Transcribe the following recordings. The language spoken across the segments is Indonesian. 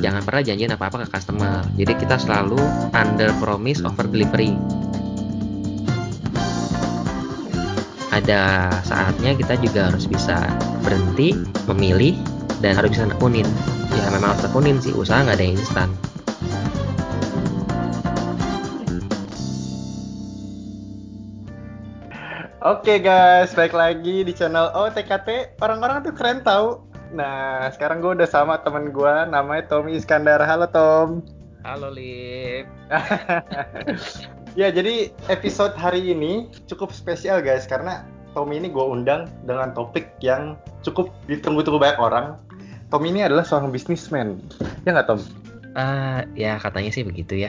Jangan pernah janjian apa-apa ke customer. Jadi kita selalu under promise, over delivery. Ada saatnya kita juga harus bisa berhenti, memilih, dan harus bisa nekunin. Ya memang harus nekunin sih, usaha nggak ada yang instan. Oke guys, balik lagi di channel OTKT. Orang-orang tuh keren tau. Nah, sekarang gue udah sama temen gue, namanya Tommy Iskandar. Halo Tom. Halo Lip. Ya, jadi episode hari ini cukup spesial guys, karena Tommy ini gue undang dengan topik yang cukup ditunggu-tunggu banyak orang. Tommy ini adalah seorang bisnismen, ya nggak Tom? Ya katanya sih begitu ya.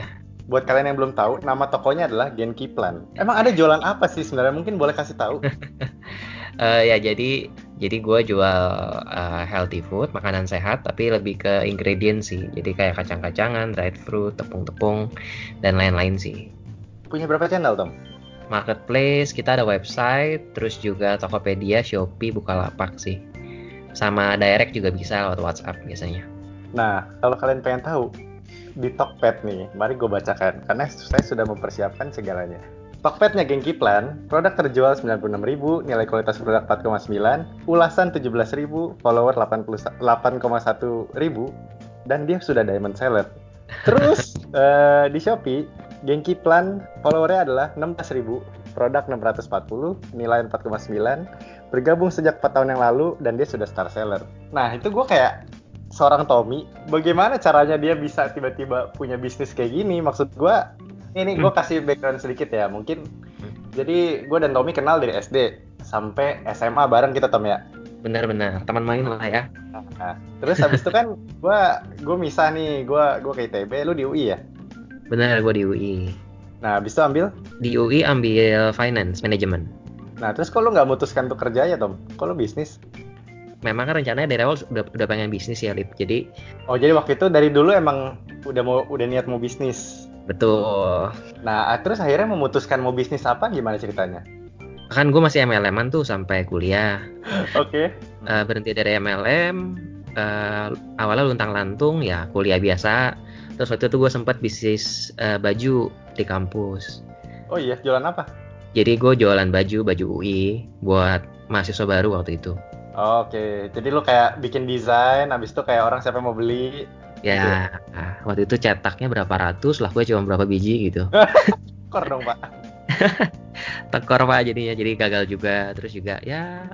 Buat kalian yang belum tahu, nama tokonya adalah Genki Plan. Emang ada jualan apa sih sebenarnya? Mungkin boleh kasih tahu. Jadi gue jual healthy food, makanan sehat, tapi lebih ke ingredient sih. Jadi kayak kacang-kacangan, dried fruit, tepung-tepung, dan lain-lain sih. Punya berapa channel, Tom? Marketplace, kita ada website, terus juga Tokopedia, Shopee, Bukalapak sih. Sama direct juga bisa lewat WhatsApp biasanya. Nah, kalau kalian pengen tahu, di Tokped nih, mari gue bacakan. Karena saya sudah mempersiapkan segalanya. Tokpednya Genki Plan, produk terjual 96.000, nilai kualitas produk 4,9, ulasan 17.000, follower 8,1.000, dan dia sudah diamond seller. Terus di Shopee, Genki Plan followernya adalah 16.000, produk 640, nilai 4,9, bergabung sejak 4 tahun yang lalu, dan dia sudah star seller. Nah itu gue kayak seorang Tommy, bagaimana caranya dia bisa tiba-tiba punya bisnis kayak gini? Maksud gue, ini gue kasih background sedikit ya mungkin. Jadi gue dan Tommy kenal dari SD sampai SMA bareng kita Tom ya. Benar-benar teman main lah ya. Nah, terus habis itu kan gue misah nih, gue ke ITB, lu di UI ya? Benar, gue di UI. Nah habis itu ambil? Di UI ambil finance management. Nah terus kok lu nggak memutuskan untuk kerja ya Tom? Kok lu bisnis? Memang kan rencananya dari awal udah pengen bisnis ya Lip. Jadi jadi waktu itu dari dulu emang udah niat mau bisnis. Betul. Nah, terus akhirnya memutuskan mau bisnis apa, gimana ceritanya? Kan gue masih MLM-an tuh sampai kuliah. Oke. Okay. Berhenti dari MLM, awalnya luntang-lantung, ya kuliah biasa. Terus waktu itu gue sempat bisnis baju di kampus. Oh iya, jualan apa? Jadi gue jualan baju UI buat mahasiswa baru waktu itu. Oke, jadi lu kayak bikin desain, abis itu kayak orang siapa mau beli. Ya, waktu itu cetaknya berapa ratus, lah gue cuma berapa biji gitu. Tekor dong pak. Tekor pak jadinya, jadi gagal juga. Terus juga ya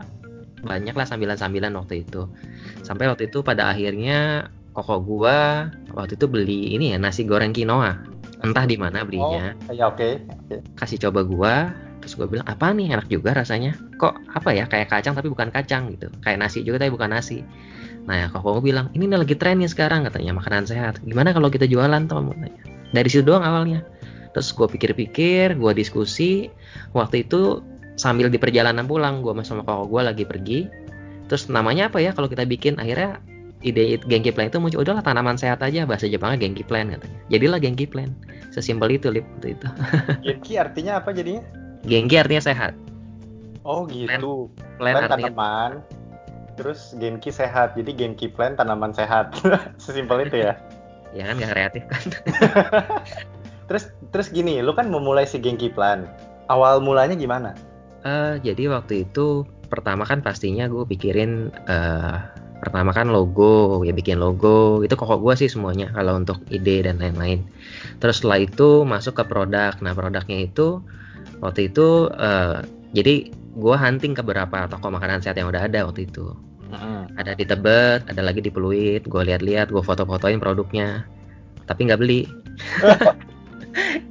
banyak lah sambilan-sambilan waktu itu. Sampai waktu itu pada akhirnya koko gue waktu itu beli ini ya nasi goreng quinoa. Entah di mana belinya. Oh, ya oke. Kasih coba gue. Terus gue bilang, apa nih, enak juga rasanya. Kok apa ya, kayak kacang tapi bukan kacang gitu. Kayak nasi juga tapi bukan nasi. Nah, koko bilang, ini lagi tren nih sekarang katanya, makanan sehat. Gimana kalau kita jualan, Tom? Dari situ doang awalnya. Terus gue pikir-pikir, gue diskusi. Waktu itu sambil di perjalanan pulang, gue sama koko gue lagi pergi. Terus namanya apa ya kalau kita bikin? Akhirnya ide Genki Plan itu muncul. Udahlah tanaman sehat aja, bahasa Jepangnya Genki Plan katanya. Jadilah Genki Plan. Sesimpel itu, Lip, waktu itu. Genki artinya apa jadinya? Genki artinya sehat. Oh gitu. Plan artinya tanaman. Terus Genki sehat, jadi Genki Plan tanaman sehat. Sesimpel itu ya. Ya kan, gak kreatif kan. terus gini, lu kan memulai si Genki Plan. Awal mulanya gimana? Jadi waktu itu pertama kan pastinya gue pikirin pertama kan logo, ya bikin logo. Itu kokok gue sih semuanya kalau untuk ide dan lain-lain. Terus setelah itu masuk ke produk. Nah produknya itu waktu itu jadi gue hunting ke beberapa toko makanan sehat yang udah ada waktu itu. Ada di Tebet, ada lagi di Pluit. Gue lihat-lihat, gue foto-fotoin produknya, tapi nggak beli.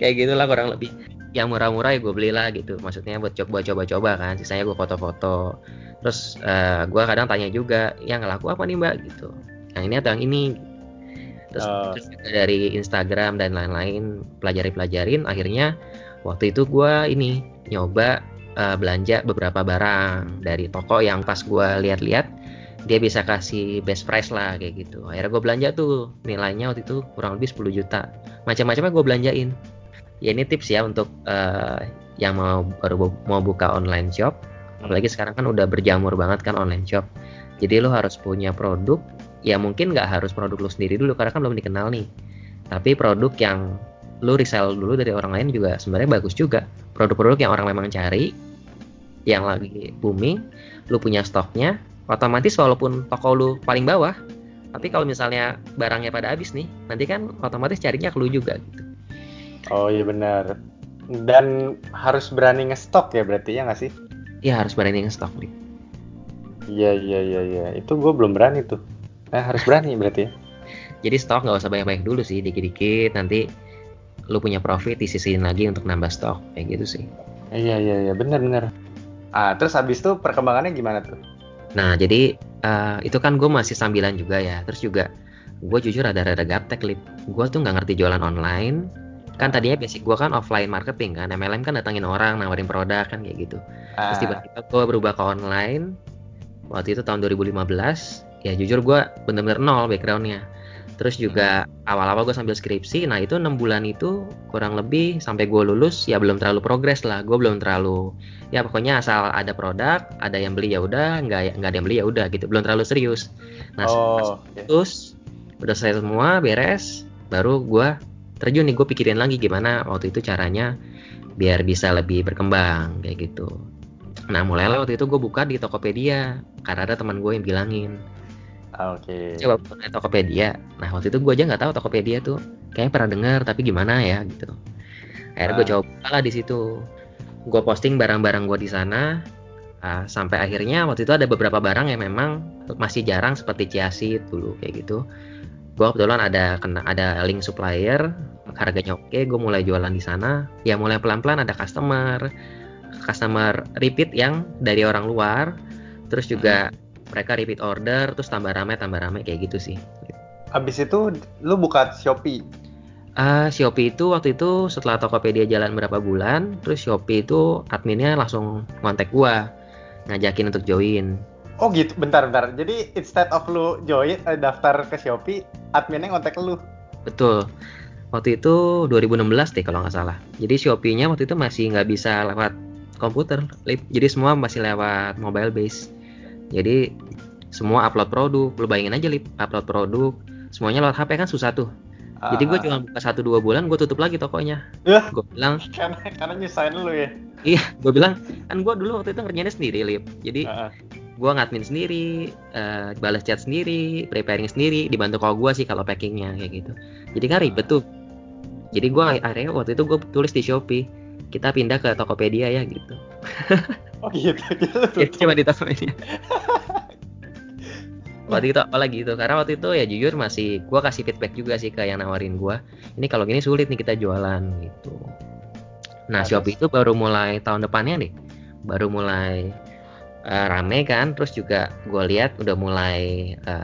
Kayak gitulah kurang lebih. Yang murah-murah ya gue belilah gitu. Maksudnya buat coba-coba kan. Sisanya gue foto-foto. Terus gue kadang tanya juga, yang laku apa nih mbak gitu. Yang ini atau yang ini. Terus dari Instagram dan lain-lain pelajari-pelajarin. Akhirnya waktu itu gue ini nyoba belanja beberapa barang dari toko yang pas gue lihat-lihat dia bisa kasih best price lah kayak gitu. Akhirnya gue belanja tuh, nilainya waktu itu kurang lebih 10 juta. Macam-macamnya gue belanjain. Ya ini tips ya untuk yang mau buka online shop, apalagi sekarang kan udah berjamur banget kan online shop. Jadi lo harus punya produk, ya mungkin nggak harus produk lo sendiri dulu karena kan belum dikenal nih. Tapi produk yang lo resell dulu dari orang lain juga sebenarnya bagus juga. Produk-produk yang orang memang cari, yang lagi booming, lo punya stoknya, otomatis walaupun toko lo paling bawah, tapi kalau misalnya barangnya pada habis nih, nanti kan otomatis carinya ke lo juga gitu. Oh iya benar. Dan harus berani ngestok ya berarti ya nggak sih? Iya harus berani ngestok nih. Iya. Itu gue belum berani tuh. Harus berani berarti ya. Jadi stok nggak usah banyak-banyak dulu sih, dikit-dikit. Nanti lu punya profit disisiin lagi untuk nambah stok kayak gitu sih. Iya benar. Terus habis itu perkembangannya gimana tuh? Nah jadi itu kan gue masih sambilan juga ya. Terus juga gue jujur ada gaptek lip. Gue tuh nggak ngerti jualan online. Kan tadinya basic gue kan offline marketing kan, MLM kan datangin orang, nawarin produk kan kayak gitu. Terus tiba-tiba gue berubah ke online. Waktu itu tahun 2015, ya jujur gue bener-bener nol backgroundnya. Terus juga awal-awal gue sambil skripsi, nah itu 6 bulan itu kurang lebih sampai gue lulus ya belum terlalu progres lah. Gue belum terlalu, ya pokoknya asal ada produk, ada yang beli ya udah, nggak ada yang beli ya udah gitu. Belum terlalu serius. Nah terus udah selesai semua, beres, baru gue terjun nih, gue pikirin lagi gimana waktu itu caranya biar bisa lebih berkembang kayak gitu. Nah mulailah waktu itu gue buka di Tokopedia karena ada teman gue yang bilangin, coba buka Tokopedia. Nah waktu itu gue aja nggak tahu Tokopedia tuh, kayaknya pernah dengar tapi gimana ya gitu. Akhirnya gue coba lah di situ, gue posting barang-barang gue di sana. Sampai akhirnya waktu itu ada beberapa barang yang memang masih jarang seperti chia seed dulu kayak gitu. Gue kebetulan ada link supplier, harganya oke, gue mulai jualan di sana. Ya mulai pelan-pelan ada customer repeat yang dari orang luar, terus juga mereka repeat order, terus tambah rame kayak gitu sih. Abis itu lu buka Shopee? Shopee itu waktu itu setelah Tokopedia jalan berapa bulan, terus Shopee itu adminnya langsung kontak gue, ngajakin untuk join. Oh gitu, bentar. Jadi instead of lu join daftar ke Shopee, adminnya ngontek lu. Betul. Waktu itu 2016 deh kalau nggak salah. Jadi Shopee-nya waktu itu masih nggak bisa lewat komputer. Jadi semua masih lewat mobile base. Jadi semua upload produk. Lu bayangin aja, upload produk. Semuanya lewat HP kan susah tuh. Jadi gue cuma buka 1-2 bulan, gue tutup lagi tokonya. Gue bilang karena nyusahin lu ya. Iya, gue bilang kan gue dulu waktu itu ngerjainnya sendiri, Lip. Jadi gue ngadmin sendiri, balas chat sendiri, preparing sendiri, dibantu kalau gue sih kalau packingnya kayak gitu. Jadi kan ribet tuh. Jadi gue akhirnya waktu itu gue tulis di Shopee, kita pindah ke Tokopedia ya gitu. Oh gitu. Ya, coba di Tokopedia. Waktu itu apalagi gitu, karena waktu itu ya jujur masih gue kasih feedback juga sih ke yang nawarin gue, ini kalau gini sulit nih kita jualan gitu. Nah Shopee itu baru mulai tahun depannya nih, baru mulai rame kan. Terus juga gue lihat udah mulai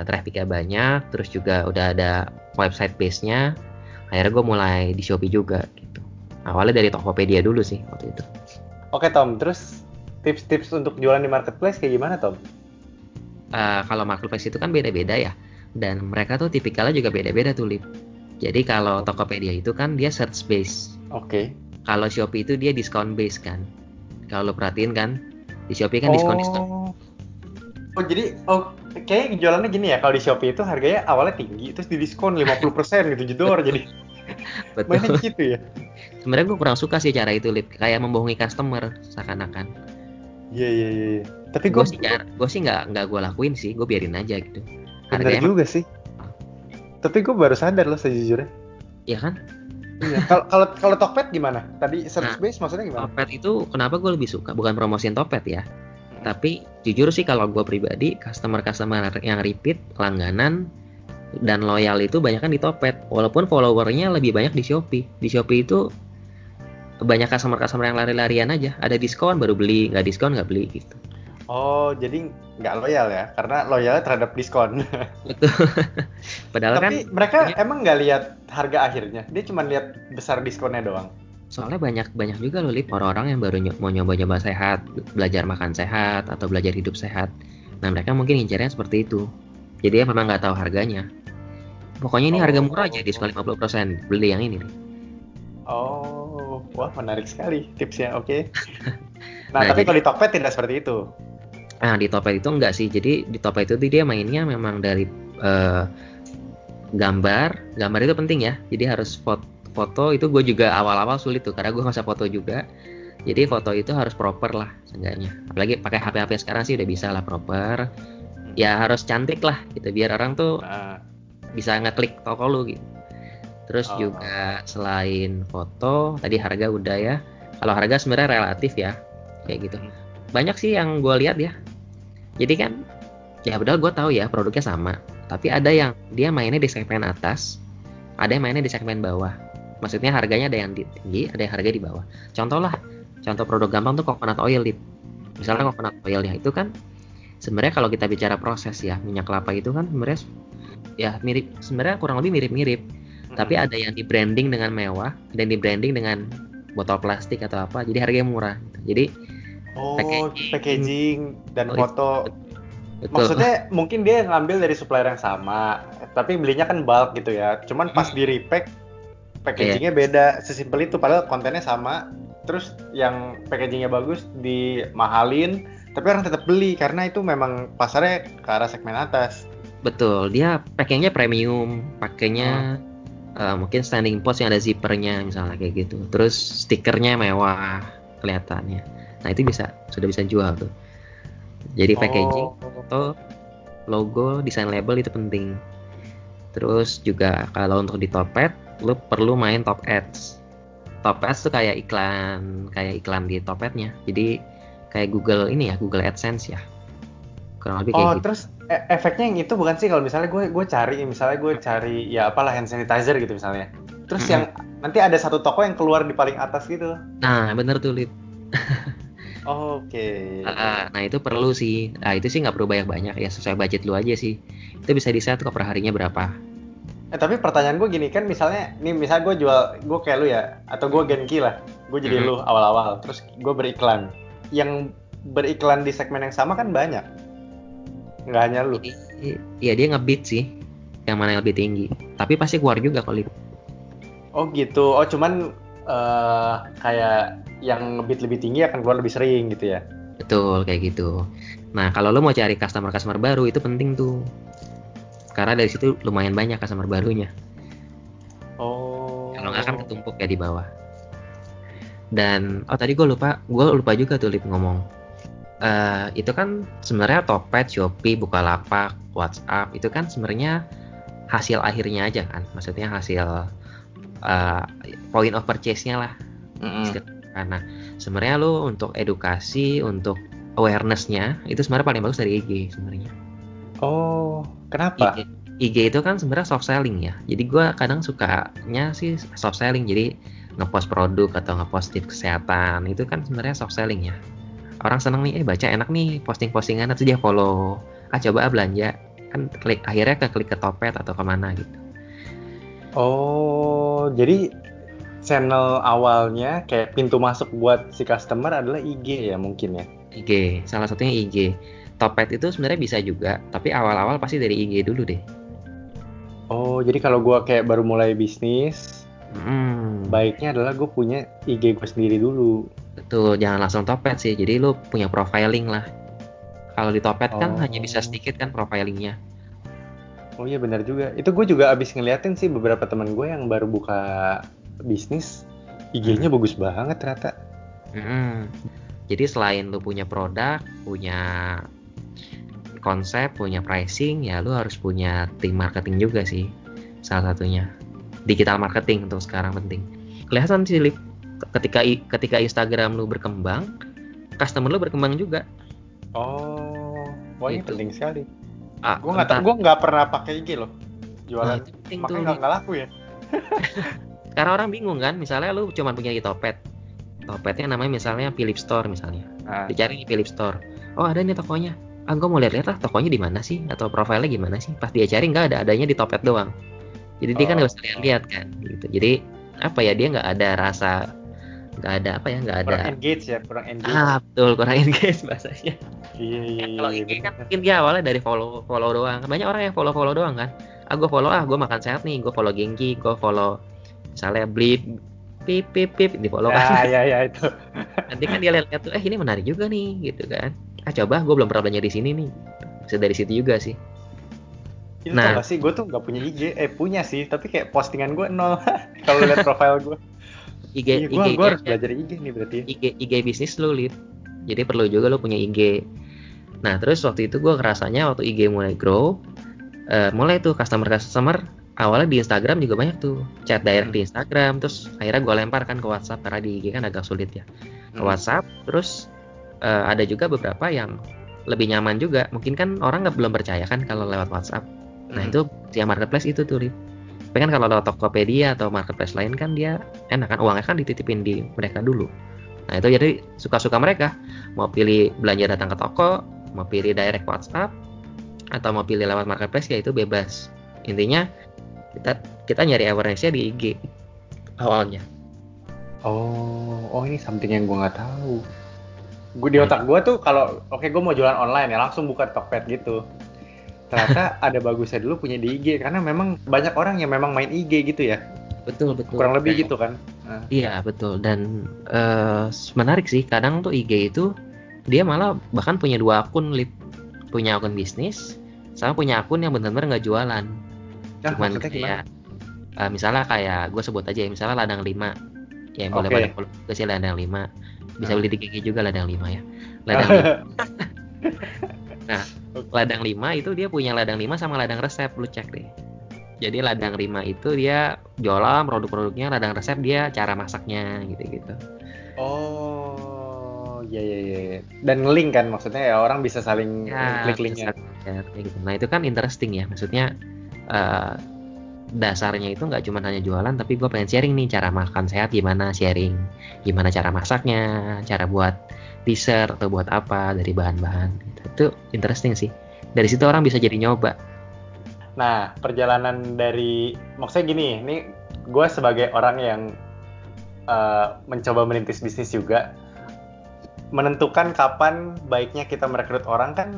trafficnya banyak, terus juga udah ada website base-nya. Akhirnya gue mulai di Shopee juga gitu. Awalnya dari Tokopedia dulu sih waktu itu. Oke Tom, terus tips-tips untuk jualan di marketplace kayak gimana Tom? Kalau marketplace itu kan beda-beda ya, dan mereka tuh tipikalnya juga beda-beda tuh Lip. Jadi kalau Tokopedia itu kan dia search based. Oke. Kalau Shopee itu dia discount based kan. Kalau perhatiin kan di Shopee kan diskon. Oh jadi kayaknya jualannya gini ya, kalau di Shopee itu harganya awalnya tinggi terus didiskon 50% gitu jedor jadi. Betul. Banyak gitu ya. Sebenarnya gue kurang suka sih cara itu Lip, kayak membohongi customer seakan-akan. Iya. Tapi gue sih nggak gue lakuin sih, gue biarin aja gitu. Bener juga sih. Tapi gue baru sadar loh sejujurnya. Iya kan? Kalau Tokped gimana? Tadi search base maksudnya gimana? Tokped itu kenapa gue lebih suka? Bukan promosiin Tokped ya. Tapi jujur sih kalau gue pribadi, customer yang repeat, langganan dan loyal itu banyak kan di Tokped. Walaupun followernya lebih banyak di Shopee. Di Shopee itu banyak customer yang lari-larian aja. Ada diskon baru beli, nggak diskon nggak beli gitu. Oh, jadi nggak loyal ya? Karena loyalnya terhadap diskon. Betul. Padahal tapi kan mereka emang nggak lihat harga akhirnya. Dia cuma lihat besar diskonnya doang. Soalnya banyak juga loh, Lip, orang-orang yang baru mau nyoba-nyoba sehat, belajar makan sehat, atau belajar hidup sehat. Nah, mereka mungkin ngincarnya seperti itu. Jadi dia memang nggak tahu harganya. Pokoknya ini harga murah aja, diskon 50%. Beli yang ini nih. Oh, oke. Wah, menarik sekali tipsnya, oke. Okay. Nah, tapi jadi, kalau di Tokped tidak seperti itu. Nah, di Tokped itu enggak sih. Jadi di Tokped itu dia mainnya memang dari gambar. Gambar itu penting ya. Jadi harus foto itu gue juga awal-awal sulit tuh karena gue nggak bisa foto juga. Jadi foto itu harus proper lah seenggaknya. Apalagi pakai HP-HP sekarang sih udah bisa lah proper. Ya harus cantik lah gitu biar orang tuh bisa ngeklik toko lu gitu. Terus juga selain foto, tadi harga udah ya. Kalau harga sebenarnya relatif ya, kayak gitu. Banyak sih yang gue lihat ya. Jadi kan, ya padahal gue tahu ya produknya sama. Tapi ada yang dia mainnya di segmen atas, ada yang mainnya di segmen bawah. Maksudnya harganya ada yang tinggi, ada yang harga di bawah. Contoh lah, contoh produk gampang tuh coconut oil. Misalnya coconut oilnya itu kan, sebenarnya kalau kita bicara proses ya, minyak kelapa itu kan sebenarnya ya mirip, sebenarnya kurang lebih mirip-mirip. Tapi ada yang di branding dengan mewah, ada yang di branding dengan botol plastik atau apa, jadi harganya murah. Jadi packaging dan foto. Betul. Maksudnya mungkin dia ngambil dari supplier yang sama, tapi belinya kan bulk gitu ya. Cuman pas di repack, packagingnya beda, sesimpel itu. Padahal kontennya sama, terus yang packagingnya bagus dimahalin, tapi orang tetap beli karena itu memang pasarnya ke arah segmen atas. Betul, dia packingnya premium, pakainya mungkin standing post yang ada zippernya misalnya kayak gitu, terus stikernya mewah kelihatannya. Nah itu bisa, sudah bisa jual tuh. Jadi packaging, foto, logo, desain label itu penting. Terus juga kalau untuk di top ad, lu perlu main top ads. Top ads tuh kayak iklan di top ad-nya. Jadi kayak Google ini ya, Google AdSense ya. Kurang lebih kayak gitu. Terus efeknya yang itu bukan sih kalau misalnya gue cari ya apalah hand sanitizer gitu misalnya. Terus yang nanti ada satu toko yang keluar di paling atas gitu. Nah, bener tuh Lid. Oke. Nah, itu perlu sih. Nah, itu sih nggak perlu banyak-banyak ya, sesuai budget lu aja sih. Itu bisa di-set ke perharinya berapa. Tapi pertanyaan gue gini kan, misalnya nih misal gue kayak lu ya atau gue Genki lah. Gue jadi lu awal-awal terus gue beriklan. Yang beriklan di segmen yang sama kan banyak, nggak hanya lu. Iya, dia ngebid sih, yang mana yang lebih tinggi. Tapi pasti keluar juga kali. Oh gitu. Oh cuman kayak yang ngebid lebih tinggi akan keluar lebih sering gitu ya. Betul kayak gitu. Nah kalau lu mau cari customer baru itu penting tuh. Karena dari situ lumayan banyak customer barunya. Oh. Kalau nggak kan ketumpuk ya di bawah. Dan tadi gue lupa juga tuh Lip ngomong. Itu kan sebenarnya Tokped, Shopee, Bukalapak, WhatsApp itu kan sebenarnya hasil akhirnya aja kan, maksudnya hasil point of purchase-nya lah. Karena sebenarnya lo untuk edukasi, untuk awareness-nya itu sebenarnya paling bagus dari IG sebenarnya. Oh, kenapa? IG itu kan sebenarnya soft selling ya. Jadi gue kadang sukanya sih soft selling. Jadi ngepost produk atau ngepost tips kesehatan itu kan sebenarnya soft selling ya. Orang seneng nih, baca enak nih posting-postingan, terus dia follow, coba belanja, kan klik, akhirnya klik ke Tokped atau kemana gitu. Oh, jadi channel awalnya kayak pintu masuk buat si customer adalah IG ya mungkin ya? IG, salah satunya IG. Tokped itu sebenarnya bisa juga, tapi awal-awal pasti dari IG dulu deh. Oh, jadi kalau gue kayak baru mulai bisnis, baiknya adalah gue punya IG gue sendiri dulu. Betul, jangan langsung Tokped sih. Jadi lu punya profiling lah. Kalau di Tokped kan hanya bisa sedikit kan profilingnya. Oh iya benar juga. Itu gue juga abis ngeliatin sih beberapa teman gue yang baru buka bisnis, IG-nya bagus banget ternyata. Jadi selain lu punya produk, punya konsep, punya pricing, ya lu harus punya tim marketing juga sih. Salah satunya digital marketing untuk sekarang penting. Kelihatan sih Lip, ketika Instagram lu berkembang, customer lu berkembang juga. Oh, wah ini gitu. Penting sekali. Gue nggak pernah pakai IG loh jualan, makanya nggak laku ya. Karena orang bingung kan, misalnya lu cuma punya di Tokpednya namanya misalnya Philips Store misalnya, dicari di Philips Store. Oh ada nih tokonya, gue mau lihat-lihat lah tokonya di mana sih atau profilnya gimana sih. Pas dia cari nggak ada, adanya di Tokped doang. Jadi dia kan nggak bisa lihat kan, gitu. Jadi apa ya, dia nggak ada rasa, nggak ada kurang engage. Betul, kurang engage bahasanya. Iya. Kalau IG kan mungkin dia awalnya dari follow doang. Banyak orang yang follow doang kan. Gue follow, gue makan sehat nih, gue follow Genki, gue follow misalnya Blit, pip di follow kan. Ya itu. Nanti kan dia lihat tuh, ini menarik juga nih gitu kan. Coba gue belum pernah belanja di sini nih. Bisa dari situ juga sih. Itu nah, apa sih? Gue tuh nggak punya IG, punya sih, tapi kayak postingan gue nol. Kalau lihat profile gue. IG gue harus belajar IG nih berarti. IG bisnis lo lihat. Jadi perlu juga lo punya IG. Nah terus waktu itu gue ngerasanya waktu IG mulai grow, mulai tuh customer awalnya di Instagram juga banyak tuh chat direct di Instagram, terus akhirnya gue lempar kan ke WhatsApp karena di IG kan agak sulit ya ke WhatsApp. Terus ada juga beberapa yang lebih nyaman juga, mungkin kan orang belum percaya kan kalau lewat WhatsApp. Nah itu si marketplace itu tuh Lid. Tapi kan kalau lewat Tokopedia atau marketplace lain kan dia enak kan, uangnya kan dititipin di mereka dulu. Nah itu jadi suka-suka mereka mau pilih belanja datang ke toko, mau pilih direct WhatsApp, atau mau pilih lewat marketplace, ya itu bebas. Intinya kita nyari awareness-nya di IG awalnya. Oh ini something yang gue nggak tahu. Gue di otak gue tuh kalau gue mau jualan online ya langsung buka Tokped gitu. Ternyata ada bagusnya dulu punya di IG karena memang banyak orang yang memang main IG gitu ya. Betul. Kurang lebih gitu kan. Nah. Iya betul, dan menarik sih kadang tuh IG itu dia malah bahkan punya dua akun, punya akun bisnis sama punya akun yang benar-benar nggak jualan. Nah, cuman kayak misalnya kayak gue sebut aja ya, misalnya Ladang Lima ya, boleh pada follow juga sih Ladang Lima, bisa beli di Genki juga Ladang Lima ya, Ladang Lima. Nah Ladang Lima itu dia punya Ladang Lima sama Ladang Resep, lu cek deh. Jadi Ladang Lima itu dia jualan produk-produknya, Ladang Resep dia cara masaknya gitu-gitu. Oh, iya. Dan link kan maksudnya ya, orang bisa saling klik linknya. Nah itu kan interesting ya, maksudnya dasarnya itu nggak cuma hanya jualan, tapi gue pengen sharing nih cara makan sehat gimana, sharing gimana cara masaknya, cara buat dessert atau buat apa dari bahan-bahan. Itu interesting sih. Dari situ orang bisa jadi nyoba. Nah perjalanan dari, maksudnya gini, ini gue sebagai orang yang mencoba merintis bisnis juga, menentukan kapan baiknya kita merekrut orang kan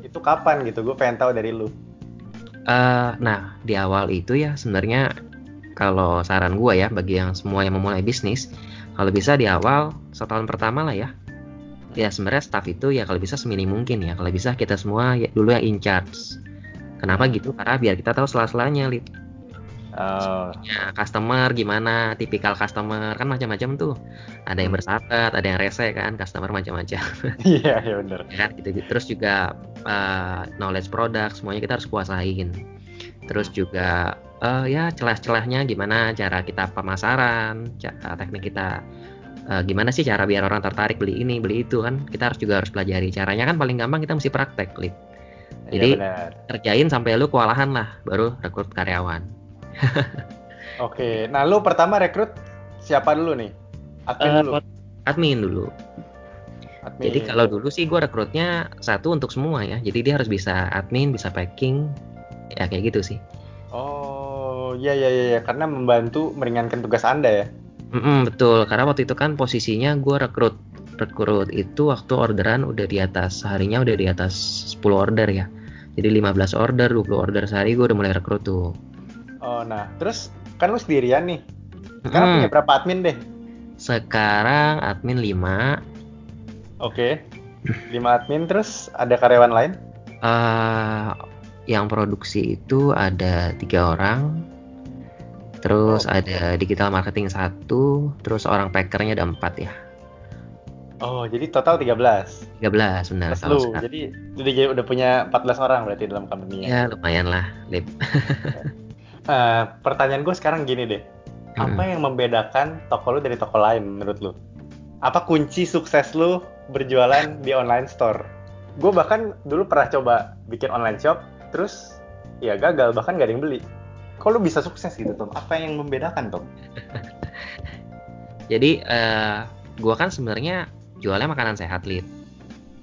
itu kapan gitu, gue pengen tahu dari lu. Nah di awal itu ya sebenarnya kalau saran gue ya bagi yang semua yang memulai bisnis, kalau bisa di awal setahun pertama lah ya sebenarnya staff itu ya kalau bisa seminim mungkin ya, kalau bisa kita semua ya, dulu yang in charge. Kenapa gitu? Karena biar kita tahu sela-selanya, Lid. Customer gimana, tipikal customer kan macam-macam tuh. Ada yang bersahabat, ada yang rese kan, customer macam-macam. Iya, benar. Kan gitu. Terus juga knowledge produk, semuanya kita harus kuasain. Terus juga ya celah-celahnya gimana cara kita pemasaran, teknik kita gimana sih cara biar orang tertarik beli ini, beli itu kan. Kita harus pelajari. Caranya kan paling gampang kita mesti praktek, Lid. Jadi ya kerjain sampai lu kewalahan lah, baru rekrut karyawan. Oke, nah lu pertama rekrut siapa dulu nih? Admin dulu. Jadi kalau dulu sih gue rekrutnya satu untuk semua ya. Jadi dia harus bisa admin, bisa packing, ya kayak gitu sih. Oh, iya, karena membantu meringankan tugas anda ya. Betul, karena waktu itu kan posisinya gue rekrut itu waktu orderan udah di atas, harinya udah di atas 10 order ya. Jadi 15 order, 20 order sehari gue udah mulai rekrut tuh. Oh nah, terus kan lu sendirian nih. Sekarang punya berapa admin deh? Sekarang admin 5. Oke. 5 admin, terus ada karyawan lain? Yang produksi itu ada 3 orang. Terus ada digital marketing 1, terus orang packernya ada 4 ya. Oh, jadi total 13. 13 benar. Lu jadi udah punya 14 orang berarti dalam company-nya. Ya, lumayan lah, Lip. Pertanyaan gue sekarang gini deh. Apa yang membedakan toko lu dari toko lain menurut lu? Apa kunci sukses lu berjualan di online store? Gue bahkan dulu pernah coba bikin online shop, terus ya gagal, bahkan gak ada yang beli. Kok lu bisa sukses gitu, Tom? Apa yang membedakan, Tom? Jadi, gue kan sebenarnya jualnya makanan sehat, Lid.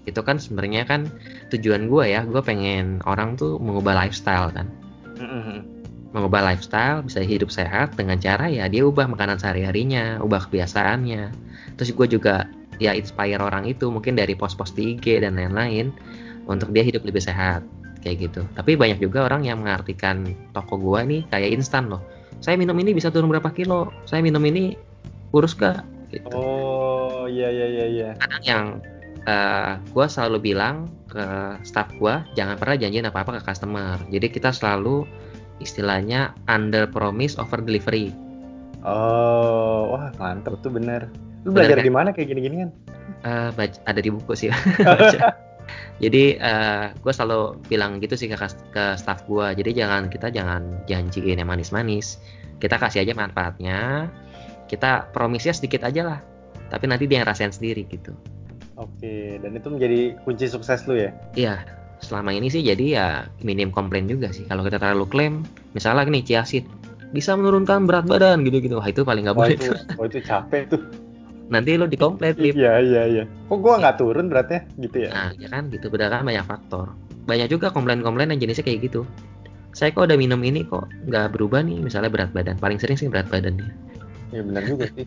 Itu kan sebenarnya kan tujuan gue ya, gue pengen orang tuh mengubah lifestyle kan. Mengubah lifestyle, bisa hidup sehat dengan cara ya dia ubah makanan sehari-harinya, ubah kebiasaannya. Terus gue juga ya inspire orang itu mungkin dari post-post di IG dan lain-lain untuk dia hidup lebih sehat kayak gitu. Tapi banyak juga orang yang mengartikan toko gue nih kayak instan loh. Saya minum ini bisa turun berapa kilo, saya minum ini kurus kak gitu. Oh iya. Kadang yang gue selalu bilang ke staff gue jangan pernah janjiin apa-apa ke customer. Jadi kita selalu istilahnya under promise over delivery. Oh, wah mantep tuh bener. Lu bener, belajar kan? Di mana kayak gini-gini kan? Ada di buku sih. Jadi gue selalu bilang gitu sih ke staff gue. Jadi kita jangan janjiin yang manis-manis. Kita kasih aja manfaatnya. Kita promise-nya sedikit aja lah. Tapi nanti dia yang rasain sendiri gitu. Oke, dan itu menjadi kunci sukses lu ya? Iya, selama ini sih jadi ya minim komplain juga sih. Kalau kita terlalu klaim, misalnya nih chia seed bisa menurunkan berat badan gitu-gitu. Wah itu paling nggak boleh. Itu capek tuh. Nanti lo dikomplain. Iya. Kok gue nggak turun beratnya gitu ya? Nah, ya kan gitu. Beneran banyak faktor. Banyak juga komplain-komplain yang jenisnya kayak gitu. Saya kok udah minum ini kok nggak berubah nih misalnya berat badan. Paling sering sih berat badannya. Iya benar juga sih.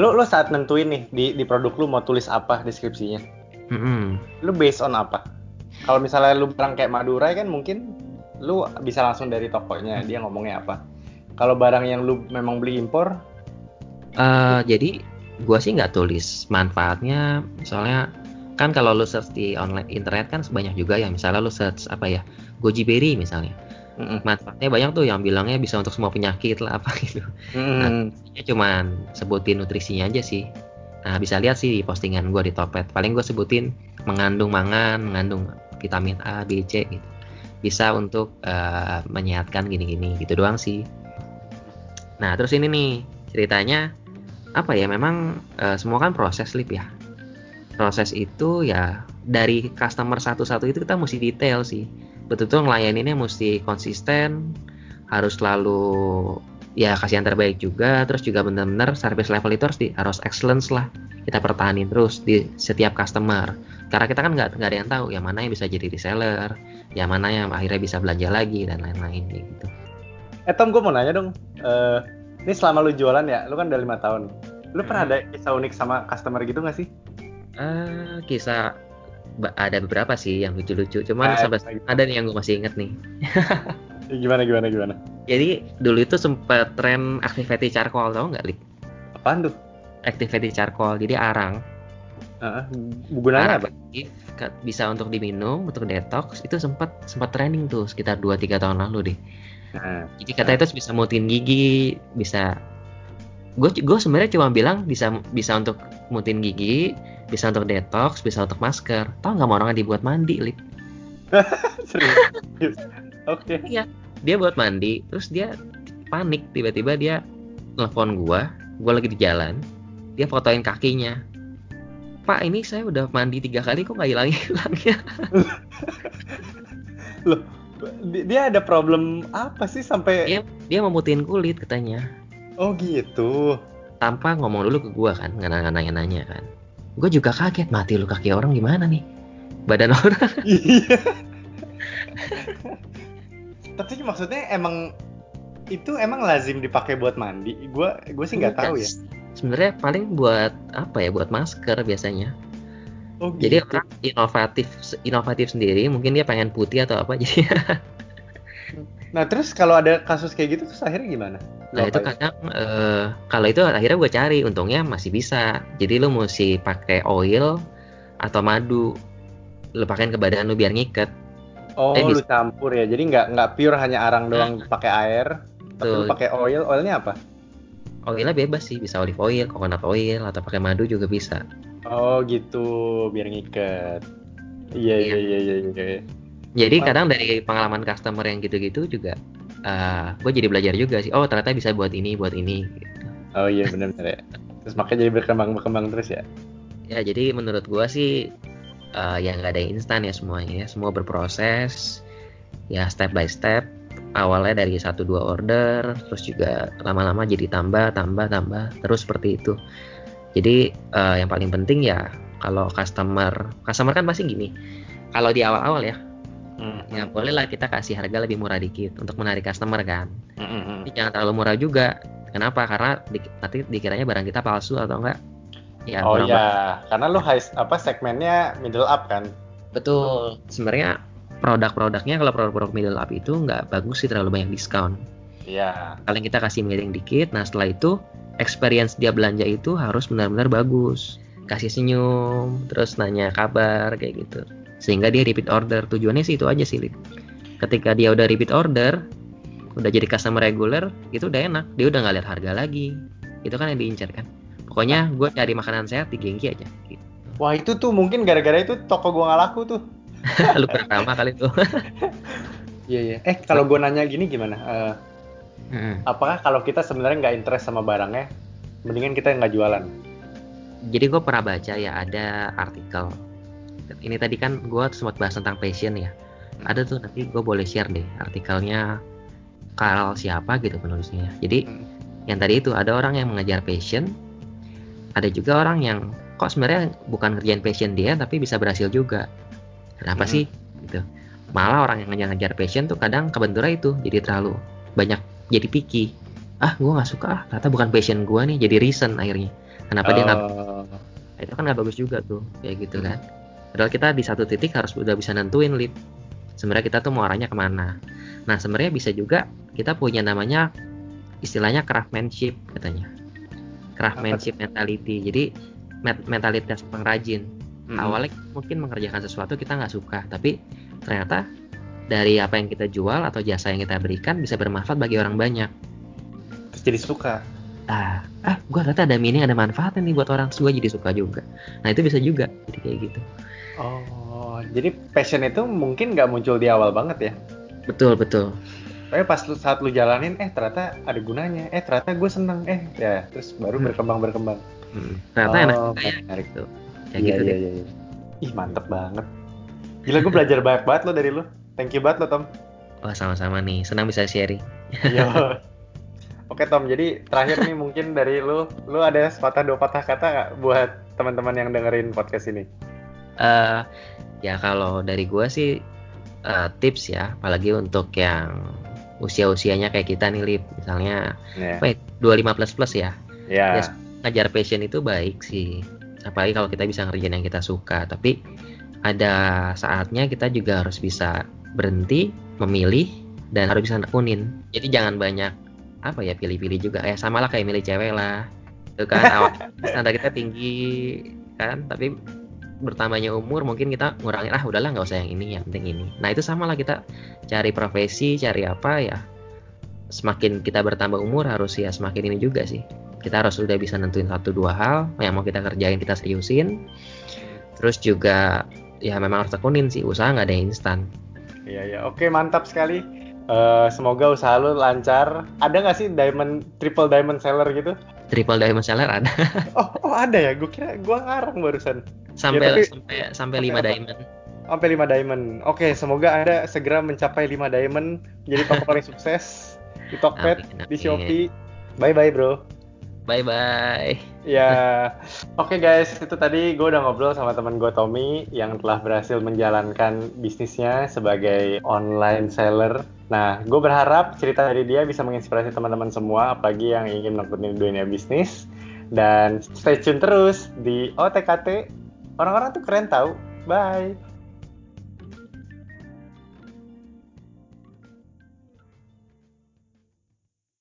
Lo saat nentuin nih di produk lo mau tulis apa deskripsinya, lo based on apa? Kalau misalnya lo barang kayak Madurai kan mungkin lo bisa langsung dari tokonya dia ngomongnya apa. Kalau barang yang lo memang beli impor, jadi gua sih nggak tulis manfaatnya. Misalnya kan kalau lo search di online internet kan banyak juga ya, misalnya lo search apa ya goji berry misalnya. Manfaatnya banyak tuh yang bilangnya bisa untuk semua penyakit lah apa gitu. Nah, cuman sebutin nutrisinya aja sih. Nah bisa lihat sih di postingan gue di Topet. Paling gue sebutin mengandung mangan, mengandung vitamin A, B, C gitu. Bisa untuk menyehatkan gini-gini gitu doang sih. Nah terus ini nih ceritanya apa ya, memang semua kan proses lip ya. Proses itu ya dari customer satu-satu itu kita mesti detail sih. Betul-betul ngelayaninnya mesti konsisten, harus selalu ya kasih yang terbaik juga, terus juga benar-benar service level itu harus excellence lah, kita pertahanin terus di setiap customer. Karena kita kan nggak ada yang tahu yang mana yang bisa jadi reseller, yang mana yang akhirnya bisa belanja lagi dan lain-lain gitu. Tom, gue mau nanya dong, ini selama lu jualan ya, lu kan udah 5 tahun, lu pernah ada kisah unik sama customer gitu nggak sih? Kisah ada beberapa sih yang lucu-lucu, cuman sampai ada nih yang gue masih inget nih. Gimana? Jadi dulu itu sempat tren activity charcoal, tau nggak, Lip? Apaan tuh? Activity charcoal, jadi arang. Gunanya apa? Bisa untuk diminum, untuk detox, itu sempat trending tuh sekitar 2-3 tahun lalu deh. Jadi katanya itu bisa mutin gigi, bisa. Gue sebenarnya cuma bilang bisa untuk mutin gigi, bisa untuk detox, bisa untuk masker. Tau nggak mau orangnya dibuat mandi, Lip? Serius? Oke. Iya, dia buat mandi, terus dia panik, tiba-tiba dia telepon gue lagi di jalan, dia fotoin kakinya. Pak, ini saya udah mandi 3 kali, kok nggak hilangnya? Loh, dia ada problem apa sih sampai? Dia memutin kulit katanya. Oh gitu. Tanpa ngomong dulu ke gue kan, nggak nanya kan. Gue juga kaget, mati lu kaki orang gimana nih? Badan orang. Iya. Tapi maksudnya emang itu emang lazim dipakai buat mandi. Gue sih nggak tahu ya. Sebenarnya paling buat apa ya? Buat masker biasanya. Oh, gitu. Jadi orang inovatif sendiri, mungkin dia pengen putih atau apa jadi. Nah terus kalau ada kasus kayak gitu terus akhirnya gimana? Nah itu kadang kalau itu akhirnya gue cari, untungnya masih bisa. Jadi lo mesti pakai oil atau madu, lo pakein ke badan lo biar ngiket. Oh lo campur ya, jadi nggak pure hanya arang doang pakai air, tapi lo pakai oil. Oilnya apa? Oilnya bebas sih, bisa olive oil, coconut oil, atau pakai madu juga bisa. Oh gitu, biar ngiket. Iya. Jadi kadang dari pengalaman customer yang gitu-gitu juga, gue jadi belajar juga sih. Oh ternyata bisa buat ini. Gitu. Oh iya benar ya. Terus makanya jadi berkembang terus ya. Ya jadi menurut gue sih, yang nggak ada yang instan ya semuanya, semua berproses, ya step by step. Awalnya dari 1-2 order, terus juga lama-lama jadi tambah, terus seperti itu. Jadi yang paling penting ya kalau customer kan pasti gini. Kalau di awal-awal ya. Ya bolehlah kita kasih harga lebih murah dikit untuk menarik customer kan. Tapi jangan terlalu murah juga. Kenapa? Karena nanti dikiranya barang kita palsu atau enggak? Ya, oh iya, karena lu segmennya middle up kan. Betul. Sebenarnya produk-produknya kalau produk middle up itu enggak bagus sih terlalu banyak diskon. Iya. Paling kita kasih miring dikit. Nah setelah itu experience dia belanja itu harus benar-benar bagus. Kasih senyum, terus nanya kabar kayak gitu. Sehingga dia repeat order. Tujuannya sih itu aja sih. Ketika dia udah repeat order, udah jadi customer reguler, itu udah enak. Dia udah nggak lihat harga lagi. Itu kan yang diincar kan. Pokoknya gue cari makanan sehat di Genki aja. Gitu. Wah itu tuh mungkin gara-gara itu toko gue nggak laku tuh. Lu pertama kali tuh. Iya iya. Kalau gue nanya gini gimana? Apakah kalau kita sebenarnya nggak interest sama barangnya, mendingan kita nggak jualan? Jadi gue pernah baca ya ada artikel. Ini tadi kan gue sempat bahas tentang passion ya. Ada tuh nanti gue boleh share deh artikelnya. Kalau siapa gitu penulisnya. Jadi yang tadi itu ada orang yang mengejar passion, ada juga orang yang kok sebenarnya bukan ngerjain passion dia tapi bisa berhasil juga. Kenapa sih? Gitu. Malah orang yang ngejar passion tuh kadang kebentura itu. Jadi terlalu banyak jadi picky. Ah gue gak suka ah, ternyata bukan passion gue nih. Jadi reason akhirnya. Kenapa dia gak nah, itu kan gak bagus juga tuh. Kayak gitu kan. Padahal kita di satu titik harus udah bisa nentuin lead. Sebenarnya kita tuh mau arahnya kemana. Nah sebenarnya bisa juga kita punya namanya istilahnya craftsmanship katanya. Craftsmanship mentality. Jadi mentalitas pengrajin. Awalnya mungkin mengerjakan sesuatu kita nggak suka, tapi ternyata dari apa yang kita jual atau jasa yang kita berikan bisa bermanfaat bagi orang banyak. Terus jadi suka. Ah gue ternyata ada meaning, ada manfaatnya nih buat orang. Terus gue jadi suka juga. Nah itu bisa juga jadi kayak gitu. Oh jadi passion itu mungkin nggak muncul di awal banget ya? Betul. Tapi pas saat lu jalanin, ternyata ada gunanya, ternyata gue seneng, ya terus baru berkembang. Ternyata enak kayak gitu. Iya. Ih mantep banget. Gila gue belajar banyak banget lo dari lo. Thank you banget lo Tom. Wah sama-sama nih, senang bisa sharing. Yo. Oke Tom, jadi terakhir nih mungkin dari lo, lo ada sepatah dua patah kata nggak buat teman-teman yang dengerin podcast ini? Ya kalau dari gue sih. Tips ya, apalagi untuk yang usia-usianya kayak kita nih Lip, misalnya 25+ ya. Ya, ngajar passion itu baik sih, apalagi kalau kita bisa ngerjain yang kita suka. Tapi ada saatnya kita juga harus bisa berhenti, memilih, dan harus bisa nekunin. Jadi jangan banyak apa ya pilih-pilih juga. Ya samalah kayak milih cewek lah, itu kan awal standar kita tinggi kan, tapi bertambahnya umur mungkin kita ngurangin udahlah nggak usah yang ini, yang penting ini. Nah itu samalah kita cari profesi, cari apa ya, semakin kita bertambah umur harus ya semakin ini juga sih. Kita harus udah bisa nentuin 1-2 hal yang mau kita kerjain, kita seriusin. Terus juga ya memang harus tekunin sih, usaha nggak ada instan. Iya. Oke mantap sekali. Semoga usaha lu lancar. Ada nggak sih triple diamond seller gitu? Triple diamond seller ada. Oh ada ya, gue kira gue ngarang barusan. Sampai 5 diamond. Sampai 5 diamond. Oke, semoga Anda segera mencapai 5 diamond, jadi toko paling sukses di Tokped, di Shopee. Bye-bye, bro. Bye-bye. Ya. Oke, guys, itu tadi gue udah ngobrol sama teman gue Tommy yang telah berhasil menjalankan bisnisnya sebagai online seller. Nah, gue berharap cerita dari dia bisa menginspirasi teman-teman semua, apalagi yang ingin menekuni dunia bisnis. Dan stay tune terus di OTKT. Orang-orang tuh keren tau. Bye.